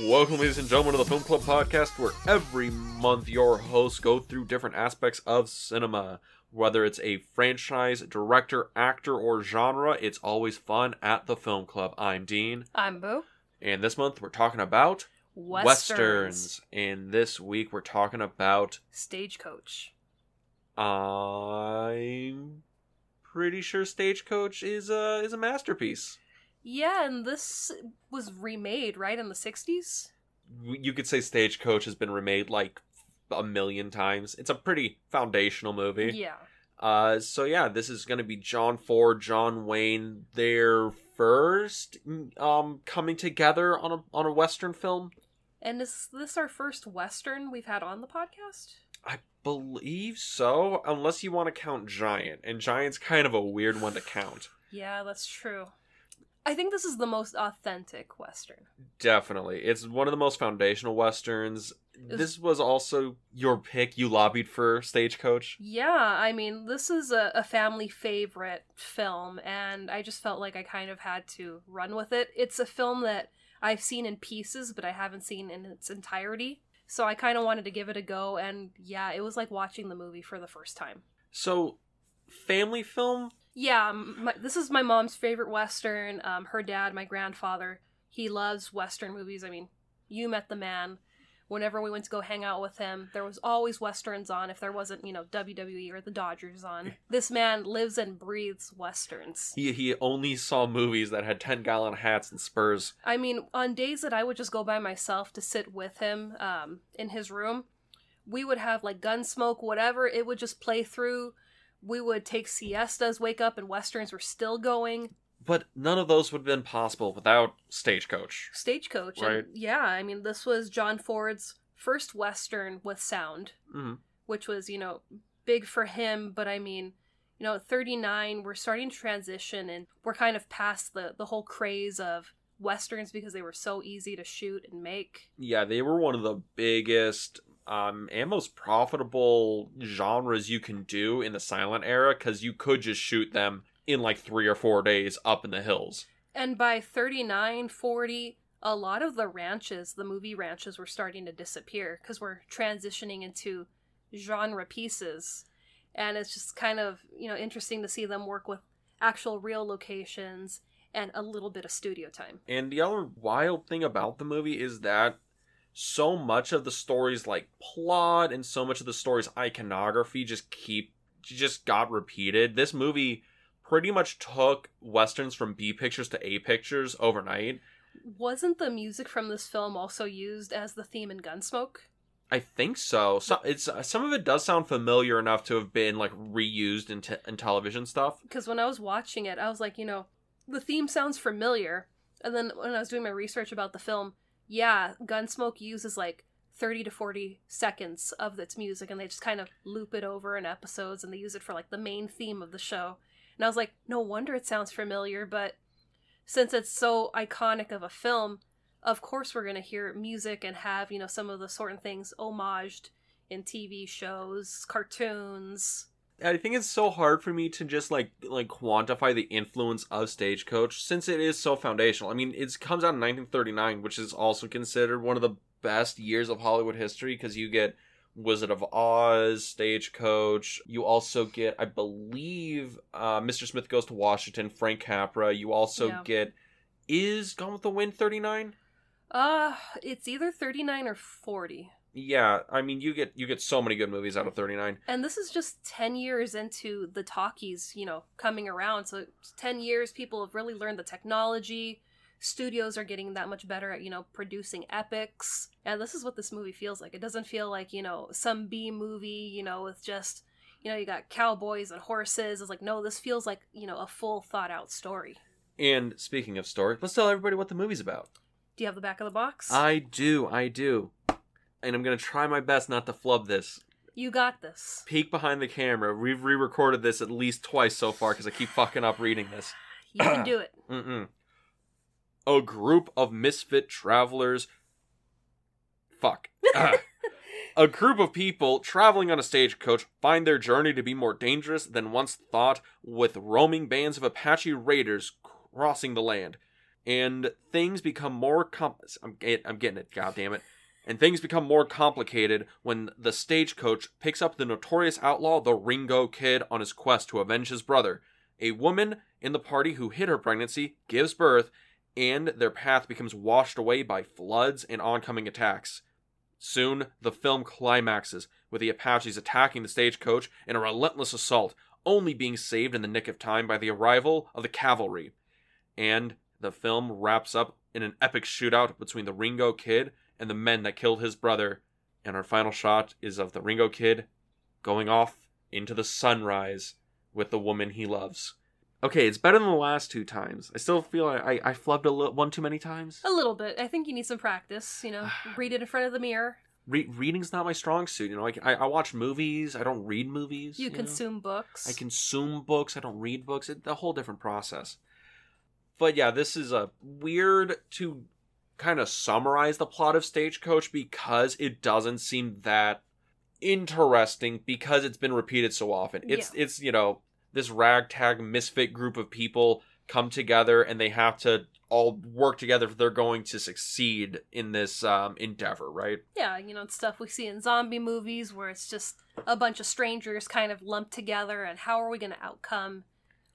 Welcome, ladies and gentlemen, to the Film Club podcast, where every month your hosts go through different aspects of cinema. Whether it's a franchise, director, actor, or genre, it's always fun at the Film Club. I'm Dean. I'm Boo. And this month we're talking about Westerns. And this week we're talking about Stagecoach. I'm pretty sure Stagecoach is a masterpiece. Yeah, and this was remade, right, in the 60s? You could say Stagecoach has been remade like a million times. It's a pretty foundational movie. Yeah. This is going to be John Ford, John Wayne, their first coming together on a Western film. And is this our first Western we've had on the podcast? I believe so, unless you want to count Giant. And Giant's kind of a weird one to count. Yeah, that's true. I think this is the most authentic Western. Definitely. It's one of the most foundational Westerns. This was also your pick. You lobbied for Stagecoach. Yeah, I mean, this is a family favorite film, and I just felt like I kind of had to run with it. It's a film that I've seen in pieces, but I haven't seen in its entirety. So I kind of wanted to give it a go, and yeah, it was like watching the movie for the first time. So, family film? Yeah, this is my mom's favorite Western. Her dad, my grandfather, he loves Western movies. I mean, you met the man. Whenever we went to go hang out with him, there was always Westerns on. If there wasn't, WWE or the Dodgers on. This man lives and breathes Westerns. He only saw movies that had 10-gallon hats and spurs. I mean, on days that I would just go by myself to sit with him in his room, we would have like Gunsmoke, whatever. It would just play through. We would take siestas, wake up, and Westerns were still going. But none of those would have been possible without Stagecoach. Stagecoach, right? And yeah, I mean, this was John Ford's first Western with sound, which was, big for him. But I mean, at 39, we're starting to transition, and we're kind of past the whole craze of Westerns because they were so easy to shoot and make. Yeah, they were one of the biggest and most profitable genres you can do in the silent era, because you could just shoot them in like 3 or 4 days up in the hills. And by 39, 40, a lot of the movie ranches were starting to disappear because we're transitioning into genre pieces. And it's just kind of, interesting to see them work with actual real locations and a little bit of studio time. And the other wild thing about the movie is that so much of the story's like plot and so much of the story's iconography just got repeated. This movie pretty much took Westerns from B pictures to A pictures overnight. Wasn't the music from this film also used as the theme in Gunsmoke? I think so. So it's some of it does sound familiar enough to have been like reused in television stuff. Because when I was watching it, I was like, the theme sounds familiar. And then when I was doing my research about the film, yeah, Gunsmoke uses like 30 to 40 seconds of its music, and they just kind of loop it over in episodes, and they use it for like the main theme of the show. And I was like, no wonder it sounds familiar, but since it's so iconic of a film, of course we're going to hear music and have, some of the certain things homaged in TV shows, cartoons. I think it's so hard for me to just like quantify the influence of Stagecoach since it is so foundational. I mean, it comes out in 1939, which is also considered one of the best years of Hollywood history because you get Wizard of Oz, Stagecoach. You also get, I believe, Mr. Smith Goes to Washington, Frank Capra. You also get, is Gone with the Wind 39? It's either 39 or 40. Yeah, I mean, you get so many good movies out of 39. And this is just 10 years into the talkies, coming around. So 10 years, people have really learned the technology. Studios are getting that much better at, producing epics. And this is what this movie feels like. It doesn't feel like, some B movie, with just, you got cowboys and horses. It's like, no, this feels like, a full thought out story. And speaking of story, let's tell everybody what the movie's about. Do you have the back of the box? I do. And I'm going to try my best not to flub this. You got this. Peek behind the camera. We've re-recorded this at least twice so far because I keep fucking up reading this. You can do it. A group of misfit travelers. Fuck. A group of people traveling on a stagecoach find their journey to be more dangerous than once thought, with roaming bands of Apache raiders crossing the land. and things become more And things become more complicated when the stagecoach picks up the notorious outlaw, the Ringo Kid, on his quest to avenge his brother. A woman in the party who hid her pregnancy gives birth, and their path becomes washed away by floods and oncoming attacks. Soon, the film climaxes, with the Apaches attacking the stagecoach in a relentless assault, only being saved in the nick of time by the arrival of the cavalry. And the film wraps up in an epic shootout between the Ringo Kid and the men that killed his brother. And our final shot is of the Ringo Kid going off into the sunrise with the woman he loves. Okay, it's better than the last two times. I still feel I flubbed one too many times. A little bit. I think you need some practice, you know. Read it in front of the mirror. Reading's not my strong suit, you know. I watch movies. I don't read movies. You consume books. I consume books. I don't read books. It's a whole different process. But yeah, this is a weird to kind of summarize the plot of Stagecoach because it doesn't seem that interesting because it's been repeated so often. It's you know, this ragtag misfit group of people come together and they have to all work together if they're going to succeed in this endeavor, right? Yeah, you know, it's stuff we see in zombie movies where it's just a bunch of strangers kind of lumped together and how are we going to outcome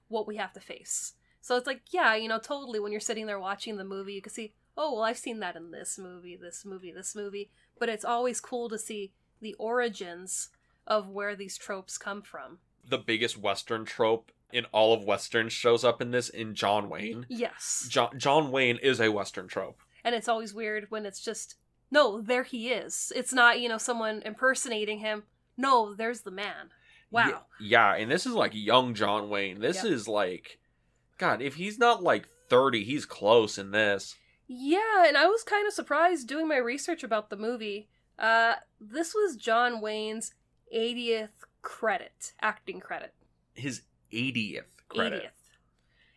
what we have to face. So it's like, yeah, you know, totally when you're sitting there watching the movie, you can see, oh, well, I've seen that in this movie. But it's always cool to see the origins of where these tropes come from. The biggest Western trope in all of Westerns shows up in this, in John Wayne. Yes. John Wayne is a Western trope. And it's always weird when it's just, no, there he is. It's not, you know, someone impersonating him. No, there's the man. Wow. Yeah, and this is like young John Wayne. This is like, God, if he's not like 30, he's close in this. Yeah, and I was kind of surprised doing my research about the movie. This was John Wayne's 80th credit, acting credit. His 80th credit. 80th.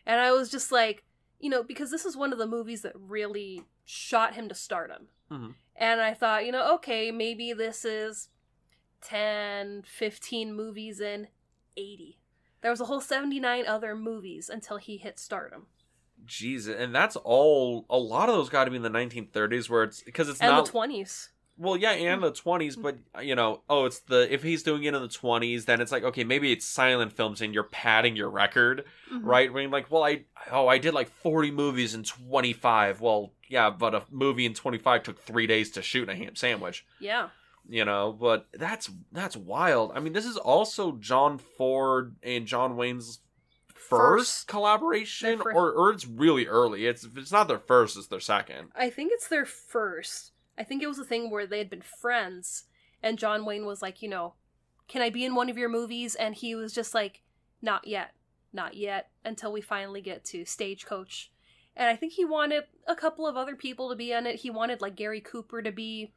And I was just like, you know, because this is one of the movies that really shot him to stardom. Mm-hmm. And I thought, you know, okay, maybe this is 10, 15 movies in 80. There was a whole 79 other movies until he hit stardom. Jesus, and that's all, a lot of those got to be in the 1930s where it's, because it's not. And the 20s. Well, yeah, and the 20s, but, you know, oh, it's the, if he's doing it in the 20s, then it's like, okay, maybe it's silent films and you're padding your record, right? When you're like, well, I did like 40 movies in 25. Well, yeah, but a movie in 25 took 3 days to shoot in a ham sandwich. Yeah. You know, but that's wild. I mean, this is also John Ford and John Wayne's first collaboration, or it's really early. It's not their first, it's their second. I think it's their first. I think it was a thing where they had been friends, and John Wayne was like, you know, can I be in one of your movies? And he was just like, not yet, until we finally get to Stagecoach. And I think he wanted a couple of other people to be in it. He wanted, like, Gary Cooper to be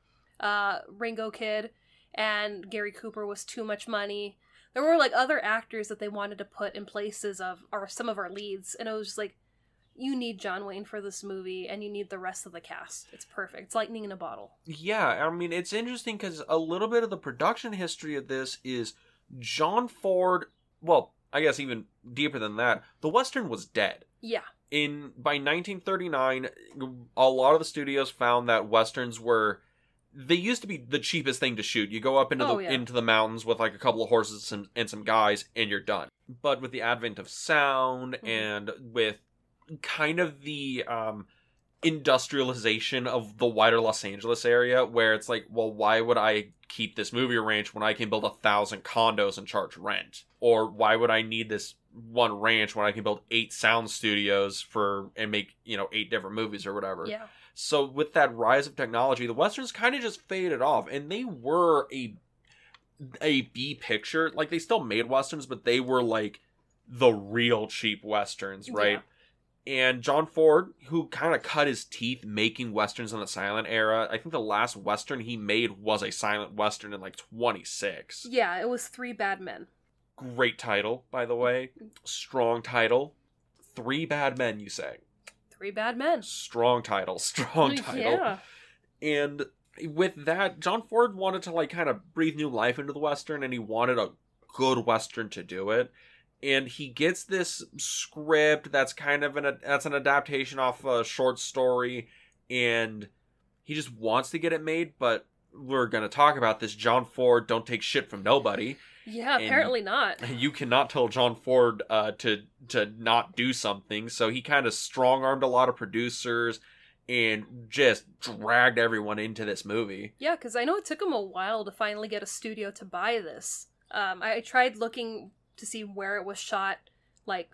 Ringo Kid, and Gary Cooper was too much money. There were, like, other actors that they wanted to put in places of some of our leads, and it was just like, you need John Wayne for this movie, and you need the rest of the cast. It's perfect. It's lightning in a bottle. Yeah, I mean, it's interesting because a little bit of the production history of this is John Ford, well, I guess even deeper than that, the Western was dead. Yeah. By 1939, a lot of the studios found that Westerns were, they used to be the cheapest thing to shoot. You go up into the mountains with like a couple of horses and some guys, and you're done. But with the advent of sound and with kind of the industrialization of the wider Los Angeles area, where it's like, well, why would I keep this movie ranch when I can build 1,000 condos and charge rent? Or why would I need this one ranch when I can build 8 sound studios and make, you know, 8 different movies or whatever? Yeah. So with that rise of technology, the Westerns kind of just faded off, and they were a B picture. Like, they still made Westerns, but they were like the real cheap Westerns, right? Yeah. And John Ford, who kind of cut his teeth making Westerns in the silent era, I think the last Western he made was a silent Western in like 1926. Yeah, it was Three Bad Men. Great title, by the way. Strong title. Three Bad Men, you say? Three Bad Men. Strong title. Yeah. And with that, John Ford wanted to like kind of breathe new life into the Western, and he wanted a good Western to do it. and he gets this script that's kind of an adaptation off a short story, and he just wants to get it made. But we're gonna talk about this. John Ford don't take shit from nobody. Yeah, apparently not. You cannot tell John Ford to not do something. So he kind of strong-armed a lot of producers and just dragged everyone into this movie. Yeah, because I know it took him a while to finally get a studio to buy this. I tried looking to see where it was shot, like,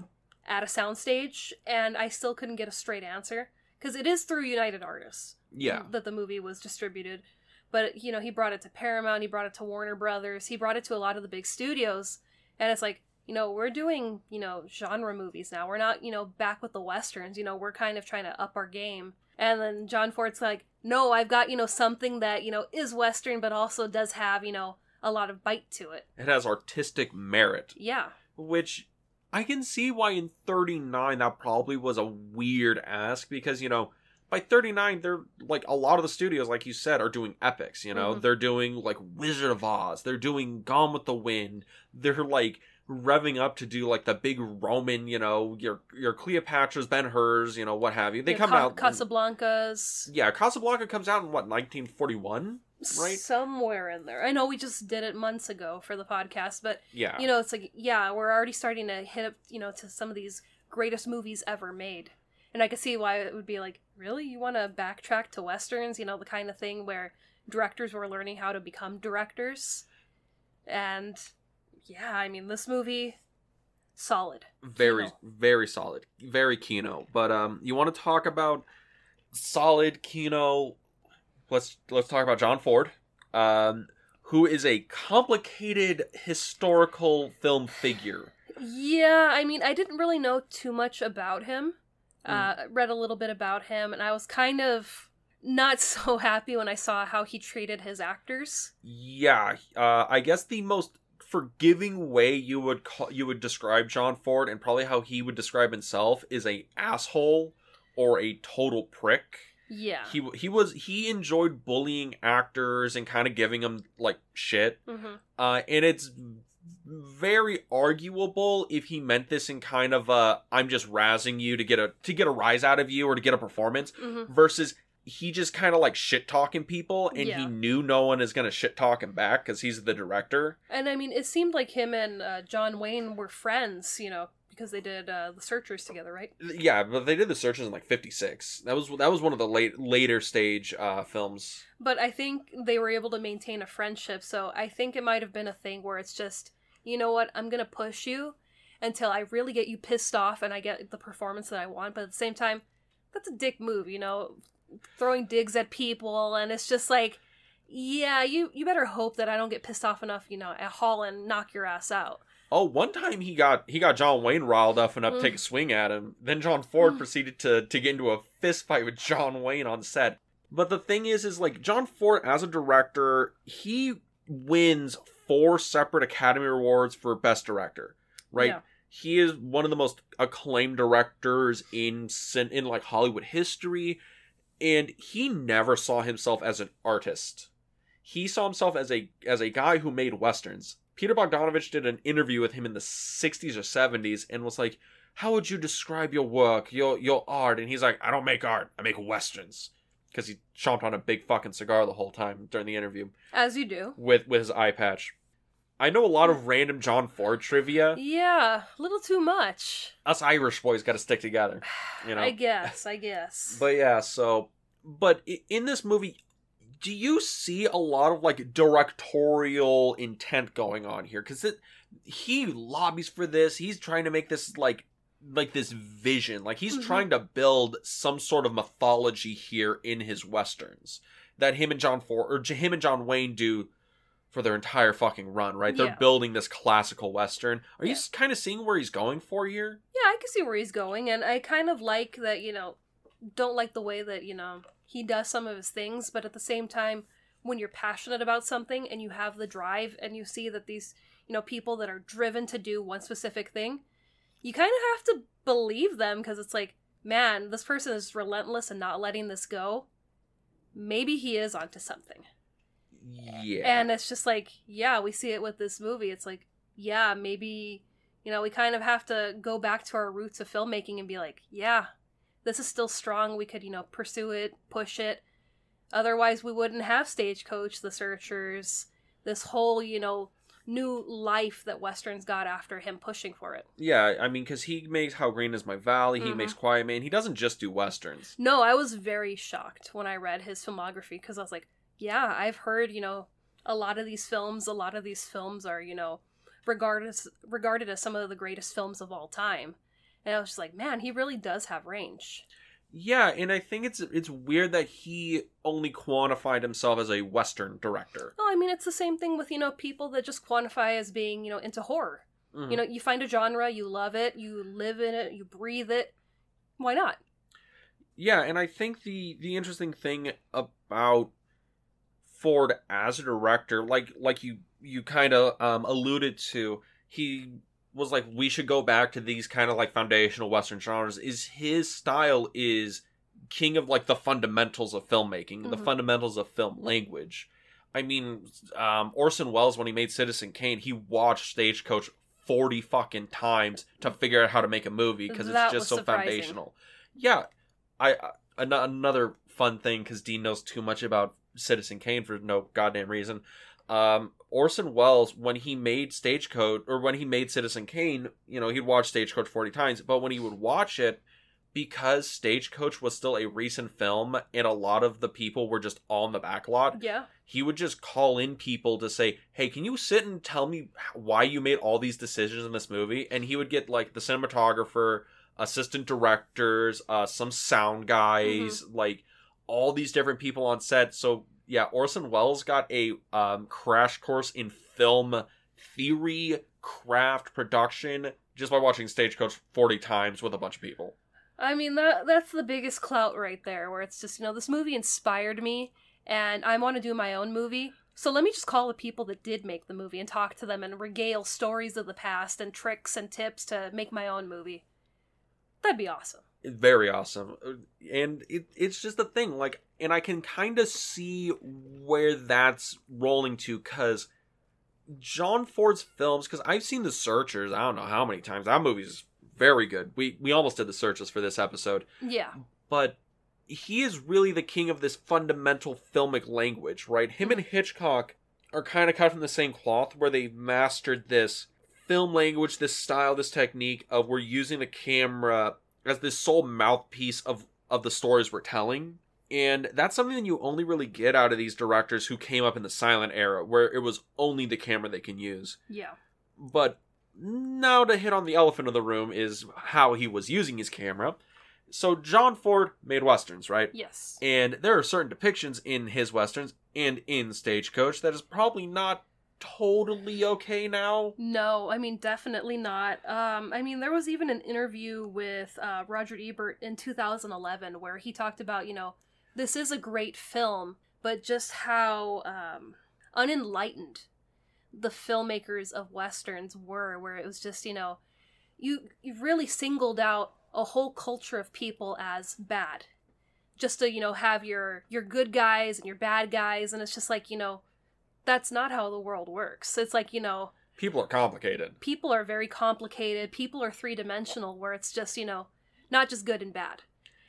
at a soundstage, and I still couldn't get a straight answer. Because it is through United Artists that the movie was distributed. But, you know, he brought it to Paramount, he brought it to Warner Brothers, he brought it to a lot of the big studios. And it's like, you know, we're doing, you know, genre movies now. We're not, you know, back with the Westerns. You know, we're kind of trying to up our game. And then John Ford's like, no, I've got, you know, something that, you know, is Western, but also does have, you know, a lot of bite to it. It has artistic merit. Yeah. Which I can see why in 39 that probably was a weird ask, because, you know, by 39, they're like, a lot of the studios, like you said, are doing epics, you know? Mm-hmm. They're doing like Wizard of Oz. They're doing Gone with the Wind. They're like revving up to do like the big Roman, you know, your Cleopatra's, Ben Hur's, you know, what have you. They come out. Casablanca's. Yeah, Casablanca comes out in what, 1941? Right? Somewhere in there. I know we just did it months ago for the podcast, but yeah, you know, it's like, yeah, we're already starting to hit up, you know, to some of these greatest movies ever made. And I could see why it would be like, really? You want to backtrack to Westerns? You know, the kind of thing where directors were learning how to become directors. And yeah, I mean, this movie, solid. Very, Kino. Very solid. Very Kino. But you want to talk about solid Kino? Let's talk about John Ford, who is a complicated historical film figure. Yeah, I mean, I didn't really know too much about him. Read a little bit about him, and I was kind of not so happy when I saw how he treated his actors. Yeah, I guess the most forgiving way you would describe John Ford, and probably how he would describe himself, is a asshole or a total prick. Yeah, he enjoyed bullying actors and kind of giving them like shit. Mm-hmm. And it's very arguable if he meant this in kind of a, I'm just razzing you to get a rise out of you or to get a performance, mm-hmm. versus he just kind of like shit talking people, and yeah, he knew no one is going to shit talk him back because he's the director. And I mean, it seemed like him and John Wayne were friends, you know, because they did The Searchers together, right? Yeah, but they did The Searchers in like 56. That was one of the later stage films. But I think they were able to maintain a friendship, so I think it might have been a thing where it's just, you know what, I'm going to push you until I really get you pissed off and I get the performance that I want. But at the same time, that's a dick move, you know, throwing digs at people. And it's just like, yeah, you better hope that I don't get pissed off enough, you know, at Hall and knock your ass out. Oh, one time he got John Wayne riled up enough to take a swing at him. Then John Ford proceeded to get into a fist fight with John Wayne on set. But the thing is like, John Ford as a director, he wins 4 separate Academy Awards for Best Director, right? Yeah. He is one of the most acclaimed directors in like Hollywood history, and he never saw himself as an artist. He saw himself as a guy who made Westerns. Peter Bogdanovich did an interview with him in the 60s or 70s and was like, how would you describe your work, your art? And he's like, I don't make art, I make Westerns. Because he chomped on a big fucking cigar the whole time during the interview. As you do. With his eye patch. I know a lot of random John Ford trivia. Yeah, a little too much. Us Irish boys gotta stick together, you know? I guess. But yeah, so... But in this movie, do you see a lot of, like, directorial intent going on here? Because he lobbies for this. He's trying to make this, like this vision, like he's mm-hmm. trying to build some sort of mythology here in his Westerns that him and John Wayne do for their entire fucking run, right? Yeah. They're building this classical Western. Are you kind of seeing where he's going for here? Yeah, I can see where he's going, and I kind of like that, you know, don't like the way that, you know, he does some of his things, but at the same time, when you're passionate about something and you have the drive and you see that these, you know, people that are driven to do one specific thing, you kind of have to believe them, because it's like, man, this person is relentless and not letting this go. Maybe he is onto something. Yeah. And it's just like, yeah, we see it with this movie. It's like, yeah, maybe, You know, we kind of have to go back to our roots of filmmaking and be like, yeah, this is still strong. We could, you know, pursue it, push it. Otherwise, we wouldn't have Stagecoach, The Searchers, this whole, you know, new life that Westerns got after him pushing for it. Yeah, I mean, because he makes How Green Is My Valley, he makes Quiet Man. He doesn't just do Westerns. No, I was very shocked when I read his filmography because I was like, yeah, I've heard, you know, a lot of these films are, you know, regarded as some of the greatest films of all time. And I was just like, man, he really does have range. Yeah, and I think it's weird that he only quantified himself as a Western director. Oh, I mean, it's the same thing with, you know, people that just quantify as being, you know, into horror. Mm-hmm. You know, you find a genre, you love it, you live in it, you breathe it. Why not? Yeah, and I think the interesting thing about Ford as a director, like you kind of alluded to, he was like, we should go back to these kind of like foundational Western genres. Is his style is king of like the fundamentals of filmmaking, the fundamentals of film language. I mean, Orson Welles, when he made Citizen Kane, he watched Stagecoach 40 fucking times to figure out how to make a movie because it's just so surprising. Foundational. Yeah, another fun thing because Dean knows too much about Citizen Kane for no goddamn reason. Orson Welles, when he made Stagecoach, or when he made Citizen Kane, you know, he'd watch Stagecoach 40 times, but when he would watch it, because Stagecoach was still a recent film and a lot of the people were just on the back lot, yeah, he would just call in people to say, hey, can you sit and tell me why you made all these decisions in this movie? And he would get like the cinematographer, assistant directors, some sound guys, like all these different people on set. So yeah, Orson Welles got a crash course in film theory, craft, production, just by watching Stagecoach 40 times with a bunch of people. I mean, that's the biggest clout right there, where it's just, you know, this movie inspired me, and I want to do my own movie, so let me just call the people that did make the movie and talk to them and regale stories of the past and tricks and tips to make my own movie. That'd be awesome. Very awesome. And it's just the thing, like, and I can kind of see where that's rolling to, because John Ford's films, because I've seen The Searchers, I don't know how many times. That movie's very good. We almost did The Searchers for this episode. Yeah. But he is really the king of this fundamental filmic language, right? Him and Hitchcock are kind of cut from the same cloth, where they mastered this film language, this style, this technique of we're using the camera as this sole mouthpiece of the stories we're telling. And that's something that you only really get out of these directors who came up in the silent era, where it was only the camera they can use. Yeah. But now to hit on the elephant of the room is how he was using his camera. So John Ford made Westerns, right? Yes. And there are certain depictions in his Westerns and in Stagecoach that is probably not totally okay now. No, I mean, definitely not. I mean, there was even an interview with Roger Ebert in 2011 where he talked about, you know, this is a great film, but just how unenlightened the filmmakers of Westerns were, where it was just, you know, you really singled out a whole culture of people as bad, just to, you know, have your good guys and your bad guys, and it's just like, you know, that's not how the world works. It's like, you know, people are complicated. People are very complicated. People are three-dimensional, where it's just, you know, not just good and bad.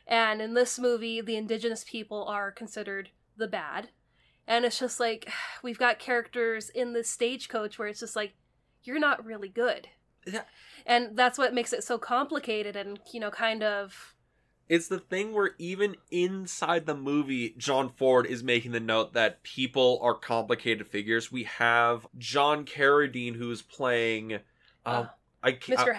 And in this movie, the indigenous people are considered the bad. And it's just like, we've got characters in this Stagecoach where it's just like, you're not really good. Yeah. And that's what makes it so complicated and, you know, kind of... It's the thing where even inside the movie, John Ford is making the note that people are complicated figures. We have John Carradine, who's playing Mr.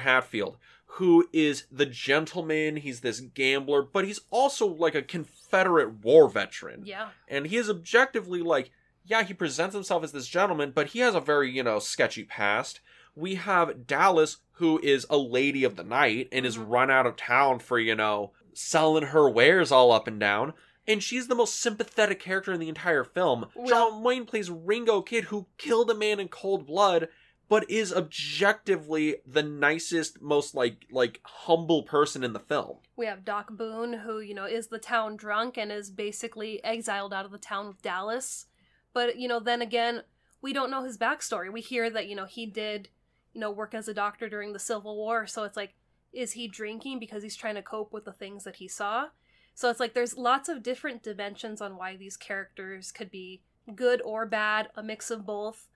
Hatfield, who is the gentleman. He's this gambler, but he's also like a Confederate war veteran. Yeah. And he is objectively like, yeah, he presents himself as this gentleman, but he has a very, you know, sketchy past. We have Dallas, who is a lady of the night and is run out of town for, you know, selling her wares all up and down. And she's the most sympathetic character in the entire film. Well, John Wayne plays Ringo Kid, who killed a man in cold blood, but is objectively the nicest, most, like humble person in the film. We have Doc Boone, who, you know, is the town drunk and is basically exiled out of the town of Dallas. But, you know, then again, we don't know his backstory. We hear that, you know, he did... you know, work as a doctor during the Civil War. So it's like, is he drinking because he's trying to cope with the things that he saw? So it's like there's lots of different dimensions on why these characters could be good or bad, a mix of both.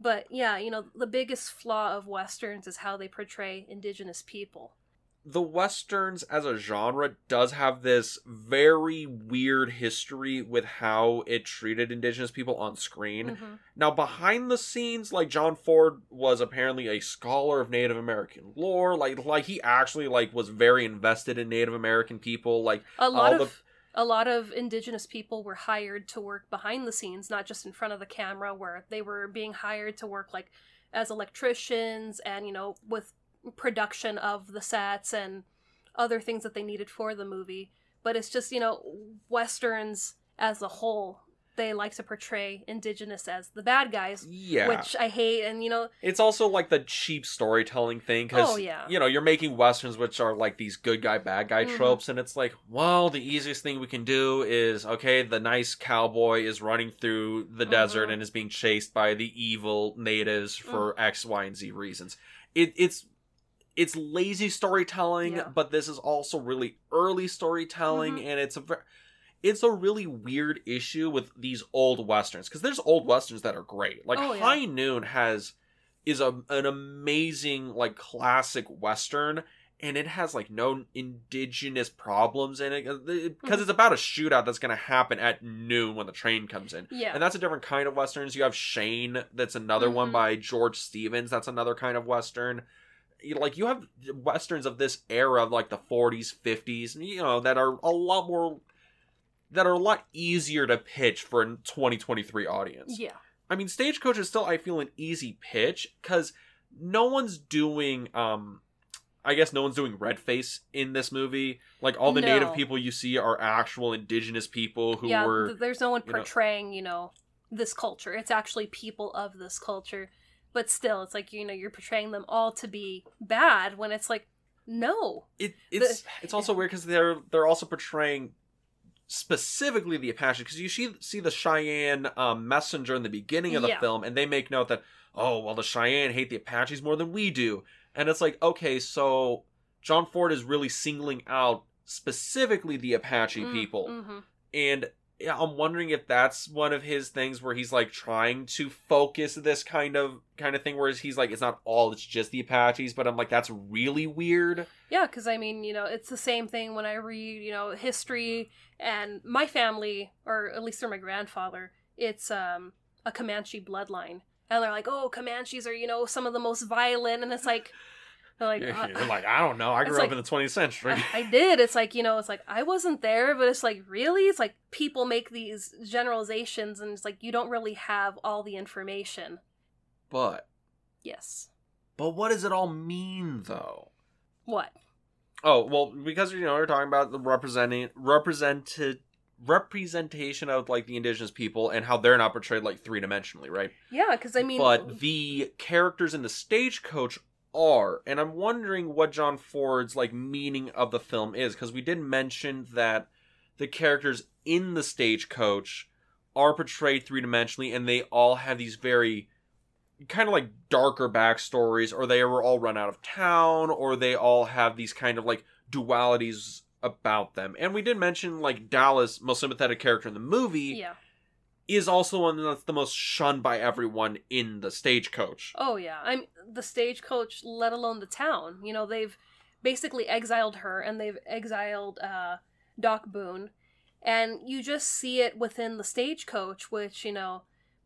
But yeah, you know, the biggest flaw of Westerns is how they portray indigenous people. The Westerns as a genre does have this very weird history with how it treated indigenous people on screen. Mm-hmm. Now, behind the scenes, like, John Ford was apparently a scholar of Native American lore. Like he actually, like, was very invested in Native American people. Like, a lot of indigenous people were hired to work behind the scenes, not just in front of the camera, where they were being hired to work, like, as electricians and, you know, with production of the sets and other things that they needed for the movie. But it's just, you know, Westerns as a whole, they like to portray indigenous as the bad guys, which I hate. And, you know, it's also like the cheap storytelling thing, because you know, you're making Westerns which are like these good guy bad guy tropes, and it's like, well, the easiest thing we can do is, okay, the nice cowboy is running through the desert and is being chased by the evil natives for X, Y, and Z reasons. It's lazy storytelling, but this is also really early storytelling, and it's a really weird issue with these old Westerns, because there's old Westerns that are great. Like, High Noon is an amazing, like, classic Western, and it has, like, no indigenous problems in it, because it's about a shootout that's going to happen at noon when the train comes in. Yeah. And that's a different kind of Westerns. You have Shane, that's another one by George Stevens, that's another kind of Western. Like, you have Westerns of this era, like the 40s, 50s, you know, that are a lot easier to pitch for a 2023 audience. Yeah. I mean, Stagecoach is still, I feel, an easy pitch, because no one's doing red face in this movie. Like, all the native people you see are actual indigenous people who were... Yeah, there's no one portraying, this culture. It's actually people of this culture. But still, it's like, you're portraying them all to be bad when it's like, no. It's also weird because they're also portraying specifically the Apache, because you see the Cheyenne messenger in the beginning of the film, and they make note that, oh, well, the Cheyenne hate the Apaches more than we do. And it's like, okay, so John Ford is really singling out specifically the Apache people. Mm-hmm. And yeah, I'm wondering if that's one of his things where he's, like, trying to focus this kind of thing, whereas he's like, it's not all, it's just the Apaches. But I'm like, that's really weird. Yeah, because, I mean, it's the same thing when I read, history, and my family, or at least through my grandfather, it's a Comanche bloodline. And they're like, oh, Comanches are, some of the most violent. And it's like... I don't know. I grew up in the 20th century. I did. It's like, I wasn't there, but it's like, really? It's like people make these generalizations, and it's like, you don't really have all the information. But what does it all mean, though? What? Oh, well, because, we're talking about the representation of, like, the indigenous people and how they're not portrayed, like, three-dimensionally, right? Yeah, because, But the characters in the Stagecoach are, and I'm wondering what John Ford's, like, meaning of the film is, because we did mention that the characters in the Stagecoach are portrayed three-dimensionally, and they all have these very kind of, like, darker backstories, or they were all run out of town, or they all have these kind of, like, dualities about them. And we did mention, like, Dallas, most sympathetic character in the movie, is also one that's the most shunned by everyone in the Stagecoach. Oh, yeah. I mean, the Stagecoach, let alone the town. They've basically exiled her, and they've exiled Doc Boone. And you just see it within the Stagecoach, which,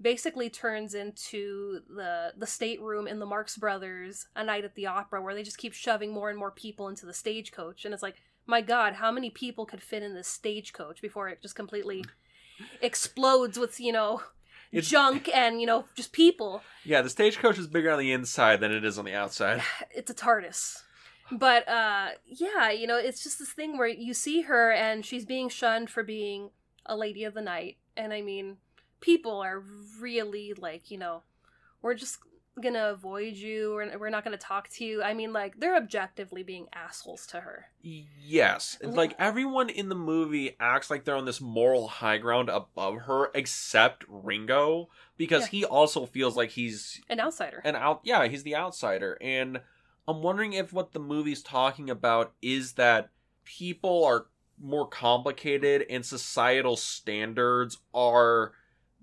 basically turns into the stateroom in the Marx Brothers, A Night at the Opera, where they just keep shoving more and more people into the Stagecoach. And it's like, my God, how many people could fit in this Stagecoach before it just completely... explodes with junk and just people. The Stagecoach is bigger on the inside than it is on the outside. It's a TARDIS. But it's just this thing where you see her, and she's being shunned for being a lady of the night. And I mean, people are really, like, we're just gonna avoid you, or we're not gonna talk to you. I mean, like, they're objectively being assholes to her. Yes. Like, everyone in the movie acts like they're on this moral high ground above her, except Ringo, because he also feels like he's an outsider. Yeah, he's the outsider. And I'm wondering if what the movie's talking about is that people are more complicated and societal standards are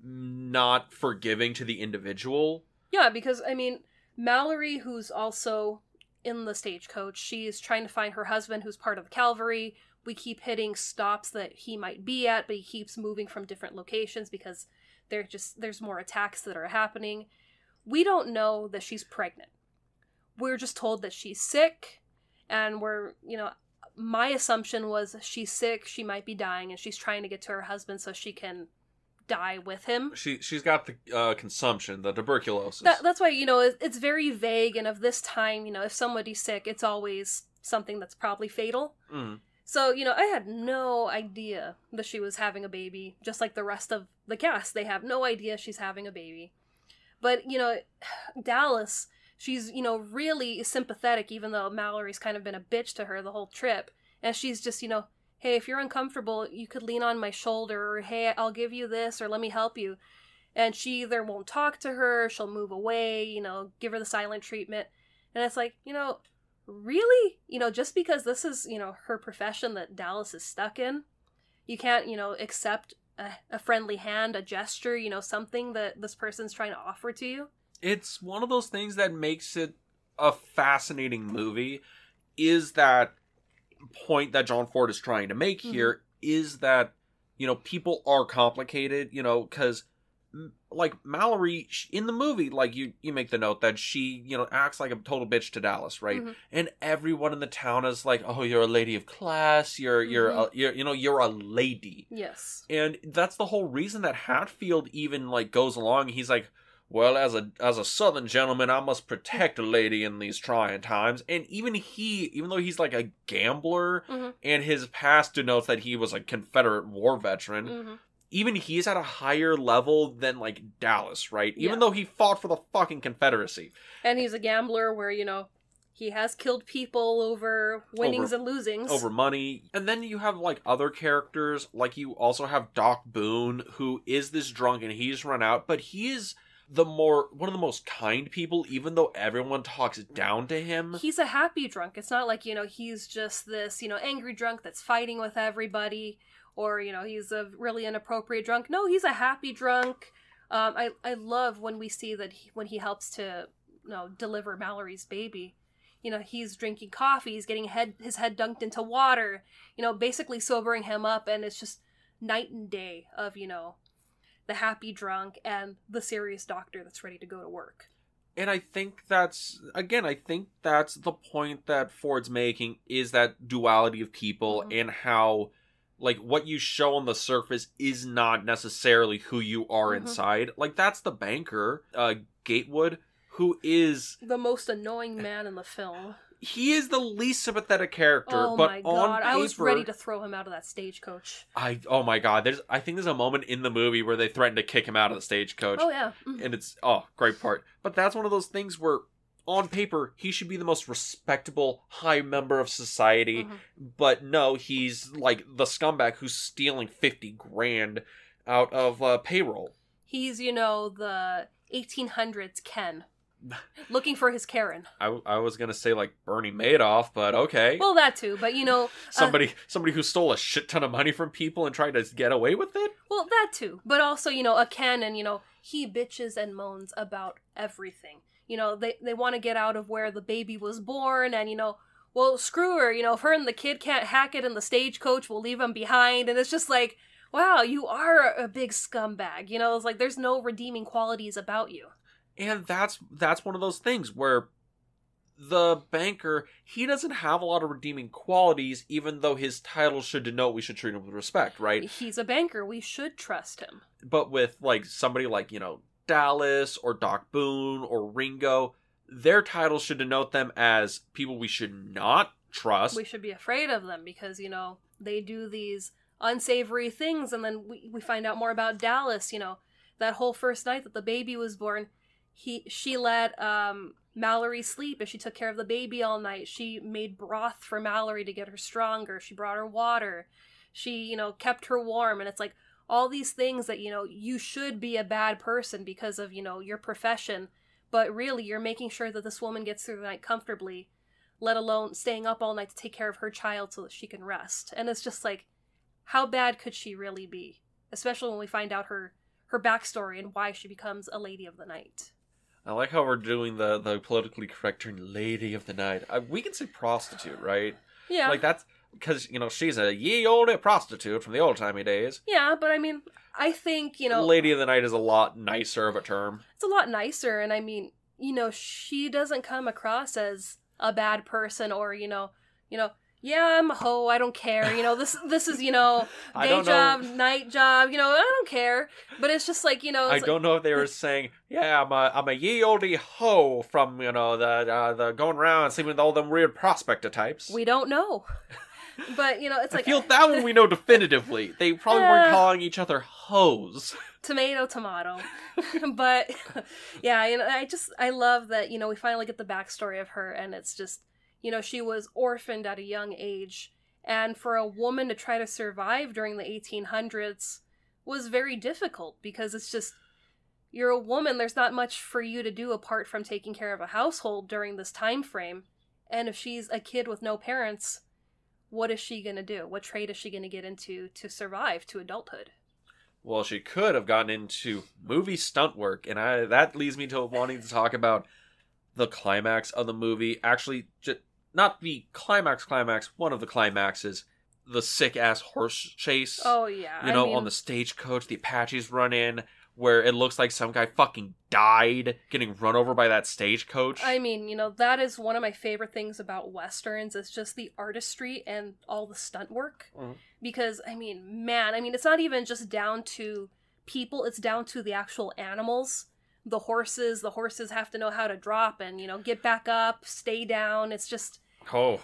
not forgiving to the individual. Yeah, because, I mean, Mallory, who's also in the stagecoach, she's trying to find her husband, who's part of the cavalry. We keep hitting stops that he might be at, but he keeps moving from different locations because there's more attacks that are happening. We don't know that she's pregnant. We're just told that she's sick, and my assumption was she's sick, she might be dying, and she's trying to get to her husband so she can die with him. She's got the consumption, the tuberculosis. That's why, it's very vague, and of this time, if somebody's sick, it's always something that's probably fatal. Mm. So, I had no idea that she was having a baby, just like the rest of the cast. They have no idea she's having a baby. But, Dallas, she's, really sympathetic, even though Mallory's kind of been a bitch to her the whole trip. And she's just, hey, if you're uncomfortable, you could lean on my shoulder, or hey, I'll give you this, or let me help you. And she either won't talk to her, she'll move away, give her the silent treatment. And it's like, really? Just because this is, her profession that Dallas is stuck in, you can't, accept a friendly hand, a gesture, something that this person's trying to offer to you. It's one of those things that makes it a fascinating movie, is that point that John Ford is trying to make here, is that people are complicated, because like Mallory in the movie, like you make the note that she acts like a total bitch to Dallas, right? And everyone in the town is like, oh, you're a lady of class, you're a lady. Yes. And that's the whole reason that Hatfield even like goes along. He's like, well, as a southern gentleman, I must protect a lady in these trying times. And even though he's like a gambler, and his past denotes that he was a Confederate war veteran, even he's at a higher level than like Dallas, right? Even though he fought for the fucking Confederacy. And he's a gambler where, he has killed people over winnings and losings. Over money. And then you have, like, other characters. Like, you also have Doc Boone, who is this drunk and he's run out, but he is one of the most kind people, even though everyone talks down to him. He's a happy drunk. It's not like, he's just this, angry drunk that's fighting with everybody, or, he's a really inappropriate drunk. No, he's a happy drunk. I love when we see that when he helps to, deliver Mallory's baby, he's drinking coffee, he's getting his head dunked into water, basically sobering him up, and it's just night and day of, the happy drunk and the serious doctor that's ready to go to work. And I think that's the point that Ford's making, is that duality of people, and how, like, what you show on the surface is not necessarily who you are inside. Like, that's the banker, Gatewood, who is the most annoying man in the film. He is the least sympathetic character, but on paper, I was ready to throw him out of that stagecoach. Oh my god, I think there's a moment in the movie where they threaten to kick him out of the stagecoach. Oh yeah. And it's great part. But that's one of those things where on paper he should be the most respectable high member of society, but no, he's like the scumbag who's stealing $50,000 out of payroll. He's, the 1800s Ken. Looking for his Karen. I was gonna say like Bernie Madoff, but okay. Well, that too, but somebody who stole a shit ton of money from people and tried to get away with it. Well, that too, but also a Ken, and he bitches and moans about everything. They want to get out of where the baby was born, and well, screw her. If her and the kid can't hack it in the stagecoach, we'll leave him behind. And it's just like, wow, you are a big scumbag. It's like there's no redeeming qualities about you. And that's one of those things where the banker, he doesn't have a lot of redeeming qualities, even though his title should denote we should treat him with respect, right? He's a banker. We should trust him. But with like somebody like, Dallas or Doc Boone or Ringo, their title should denote them as people we should not trust. We should be afraid of them because, they do these unsavory things. And then we find out more about Dallas, that whole first night that the baby was born. she let Mallory sleep, and she took care of the baby all night. She made broth for Mallory to get her stronger. She brought her water. She, you know, kept her warm. And it's like all these things that, you know, you should be a bad person because of, you know, your profession. But really, you're making sure that this woman gets through the night comfortably, let alone staying up all night to take care of her child so that she can rest. And it's just like, how bad could she really be? Especially when we find out her backstory and why she becomes a lady of the night. I like how we're doing the politically correct term, lady of the night. We can say prostitute, right? Yeah. Like that's, because, you know, she's a ye olde prostitute from the old timey days. Yeah, but I mean, I think, you know, lady of the night is a lot nicer of a term. It's a lot nicer. And I mean, you know, she doesn't come across as a bad person or, you know, yeah, I'm a hoe, I don't care. You know, this is, you know, day job, night job, you know, I don't care. But it's just like, you know, I don't know if they were saying, yeah, I'm a ye olde hoe from, you know, the going around and sleeping with all them weird prospector types. We don't know. But, you know, it's like, I feel that one we know definitively. They probably weren't calling each other hoes. Tomato, tomato. But, yeah, you know, I love that, you know, we finally get the backstory of her, and it's just, you know, she was orphaned at a young age, and for a woman to try to survive during the 1800s was very difficult, because it's just, you're a woman, there's not much for you to do apart from taking care of a household during this time frame, and if she's a kid with no parents, what is she going to do? What trade is she going to get into to survive to adulthood? Well, she could have gotten into movie stunt work, and that leads me to wanting to talk about the climax of the movie. Actually, not the climax, one of the climaxes, the sick-ass horse chase. Oh, yeah. You know, on the stagecoach, the Apaches run in, where it looks like some guy fucking died getting run over by that stagecoach. I mean, you know, that is one of my favorite things about Westerns, is just the artistry and all the stunt work. Mm-hmm. Because, I mean, man, I mean, it's not even just down to people, it's down to the actual animals. The horses have to know how to drop and, you know, get back up, stay down. It's just... you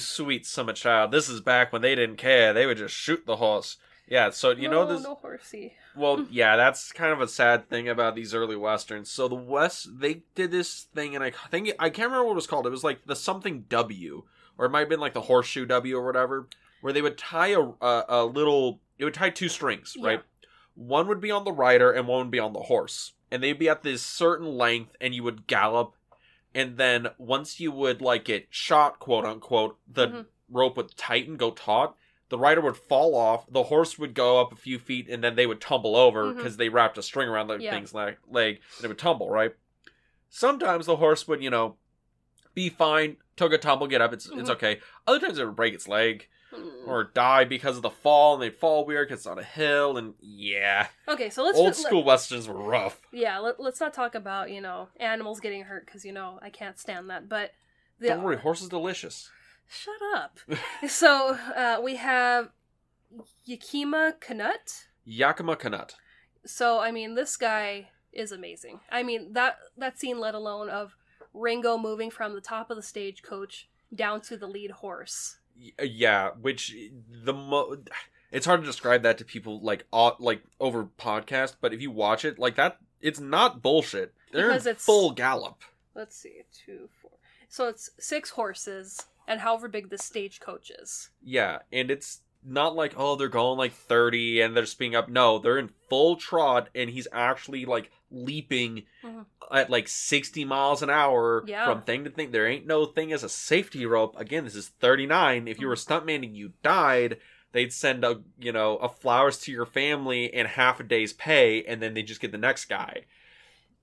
sweet summer child. This is back when they didn't care. They would just shoot the horse. Yeah, so, you know this... No horsey. Well, yeah, that's kind of a sad thing about these early Westerns. So the West, they did this thing, and I can't remember what it was called. It was like the something W, or it might have been like the horseshoe W or whatever, where they would tie a little... It would tie two strings, right? Yeah. One would be on the rider and one would be on the horse. And they'd be at this certain length and you would gallop. And then once you would like get shot, quote unquote, the rope would tighten, go taut. The rider would fall off. The horse would go up a few feet and then they would tumble over because they wrapped a string around the thing's leg and it would tumble, right? Sometimes the horse would, you know, be fine, took a tumble, get up, it's okay. Other times it would break its leg. Or die because of the fall, and they fall weird because it's on a hill, and yeah. Okay, so let's... Old school Westerns were rough. Yeah, let's not talk about, you know, animals getting hurt, because, you know, I can't stand that, but... Don't worry, horse is delicious. Shut up. So, we have Yakima Canutt. So, I mean, this guy is amazing. I mean, that scene, let alone of Ringo moving from the top of the stagecoach down to the lead horse... Yeah, which it's hard to describe that to people like over podcast, but if you watch it like that, it's not bullshit. They're because in full gallop. Let's see, 2, 4. So it's 6 horses and however big the stagecoach is. Yeah, and it's not like, oh, they're going like 30 and they're speeding up. No, they're in full trot and he's actually like leaping at like 60 miles an hour from thing to thing. There ain't no thing as a safety rope. Again, this is 39. If you were stuntman and you died, they'd send a flowers to your family and half a day's pay, and then they just get the next guy.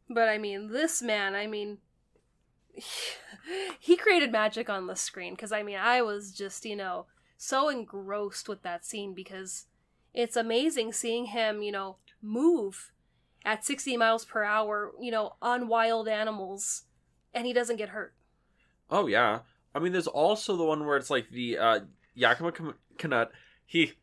But I mean, this man, I mean, he created magic on the screen, because I mean, I was just, you know, so engrossed with that scene, because it's amazing seeing him, you know, move at 60 miles per hour, you know, on wild animals, and he doesn't get hurt. Oh, yeah. I mean, there's also the one where it's like the Yakima Canutt. He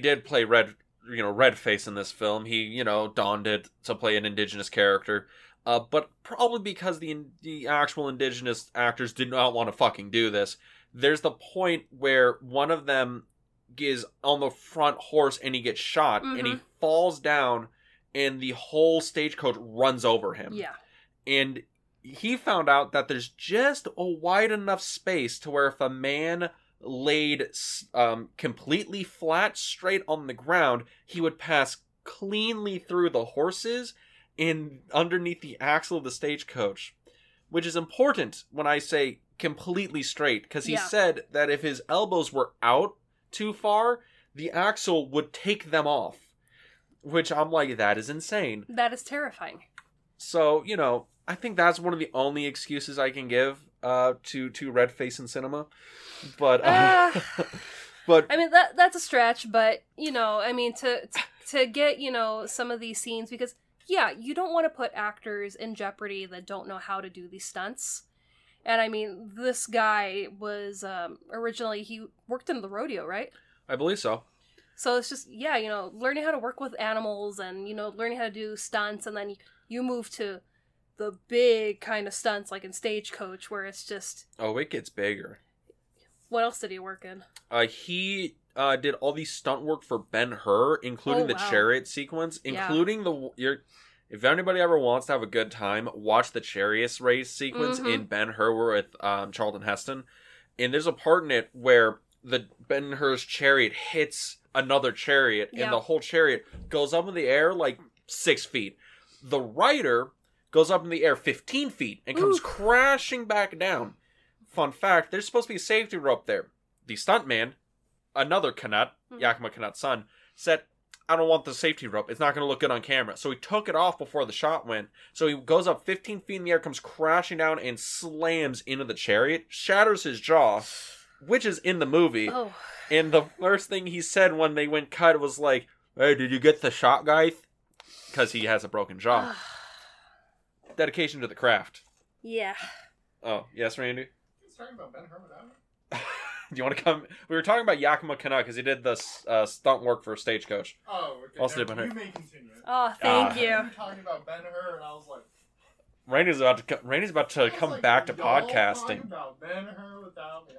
did play Redface in this film. He, you know, donned it to play an indigenous character. But probably because the actual indigenous actors did not want to fucking do this. There's the point where one of them is on the front horse and he gets shot and he falls down and the whole stagecoach runs over him. Yeah. And he found out that there's just a wide enough space to where if a man laid completely flat, straight on the ground, he would pass cleanly through the horses and underneath the axle of the stagecoach, which is important when I say completely straight, because he said that if his elbows were out too far, the axle would take them off, which I'm like, that is insane. That is terrifying. So, you know, I think that's one of the only excuses I can give to red face in cinema. But but I mean, that's a stretch, but, you know, I mean, to get, you know, some of these scenes, because you don't want to put actors in jeopardy that don't know how to do these stunts. And I mean, this guy was originally, he worked in the rodeo, right? I believe so. So it's just, you know, learning how to work with animals and, you know, learning how to do stunts. And then you move to the big kind of stunts like in Stagecoach, where it's just... Oh, it gets bigger. What else did he work in? He did all the stunt work for Ben Hur, including the chariot sequence, including if anybody ever wants to have a good time, watch the chariot race sequence in Ben Hur with Charlton Heston. And there's a part in it where the Ben Hur's chariot hits another chariot, and the whole chariot goes up in the air like 6 feet. The rider goes up in the air 15 feet and comes crashing back down. Fun fact, there's supposed to be a safety rope there. The stuntman, another Canutt, Yakima Canutt's son, said, I don't want the safety rope. It's not going to look good on camera. So he took it off before the shot went. So he goes up 15 feet in the air, comes crashing down, and slams into the chariot, shatters his jaw, which is in the movie. Oh. And the first thing he said when they went cut was like, hey, did you get the shot, guys? Because he has a broken jaw. Dedication to the craft. Yeah. Oh, yes, Randy? He's talking about Ben Hur. Do you want to come? We were talking about Yakima Canutt because he did the stunt work for Stagecoach. Oh, okay. Also did Ben Hur. You may continue. Oh, thank you. You were talking about Ben Hur, and I was like, Randy's about to come back to podcasting. Talking about Ben Hur without me.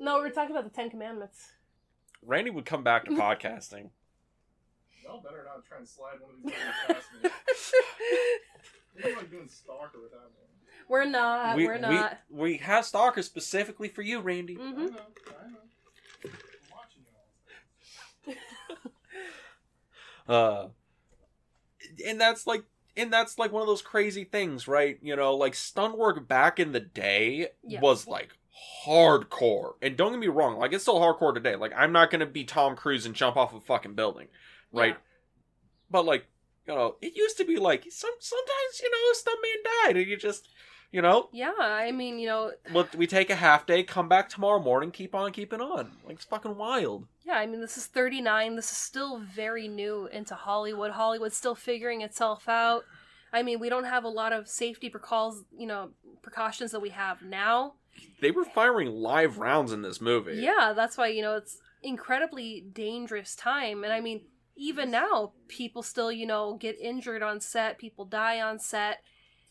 No, we were talking about the Ten Commandments. Randy would come back to podcasting. Y'all better not try and slide one of these past me. You're like doing Stalker without me. We're not. We're not. We have Stalker specifically for you, Randy. Mm-hmm. I know. I'm watching y'all. And that's like one of those crazy things, right? You know, like stunt work back in the day was like hardcore. And don't get me wrong, like it's still hardcore today. Like I'm not gonna be Tom Cruise and jump off a fucking building, right? Yeah. But like, you know, it used to be like sometimes you know a stuntman died, and you just. You know? Yeah, I mean, you know... Look, we take a half day, come back tomorrow morning, keep on keeping on. Like, it's fucking wild. Yeah, I mean, this is 39. This is still very new into Hollywood. Hollywood's still figuring itself out. I mean, we don't have a lot of safety precautions that we have now. They were firing live rounds in this movie. Yeah, that's why, you know, it's incredibly dangerous time. And I mean, even now, people still, you know, get injured on set. People die on set.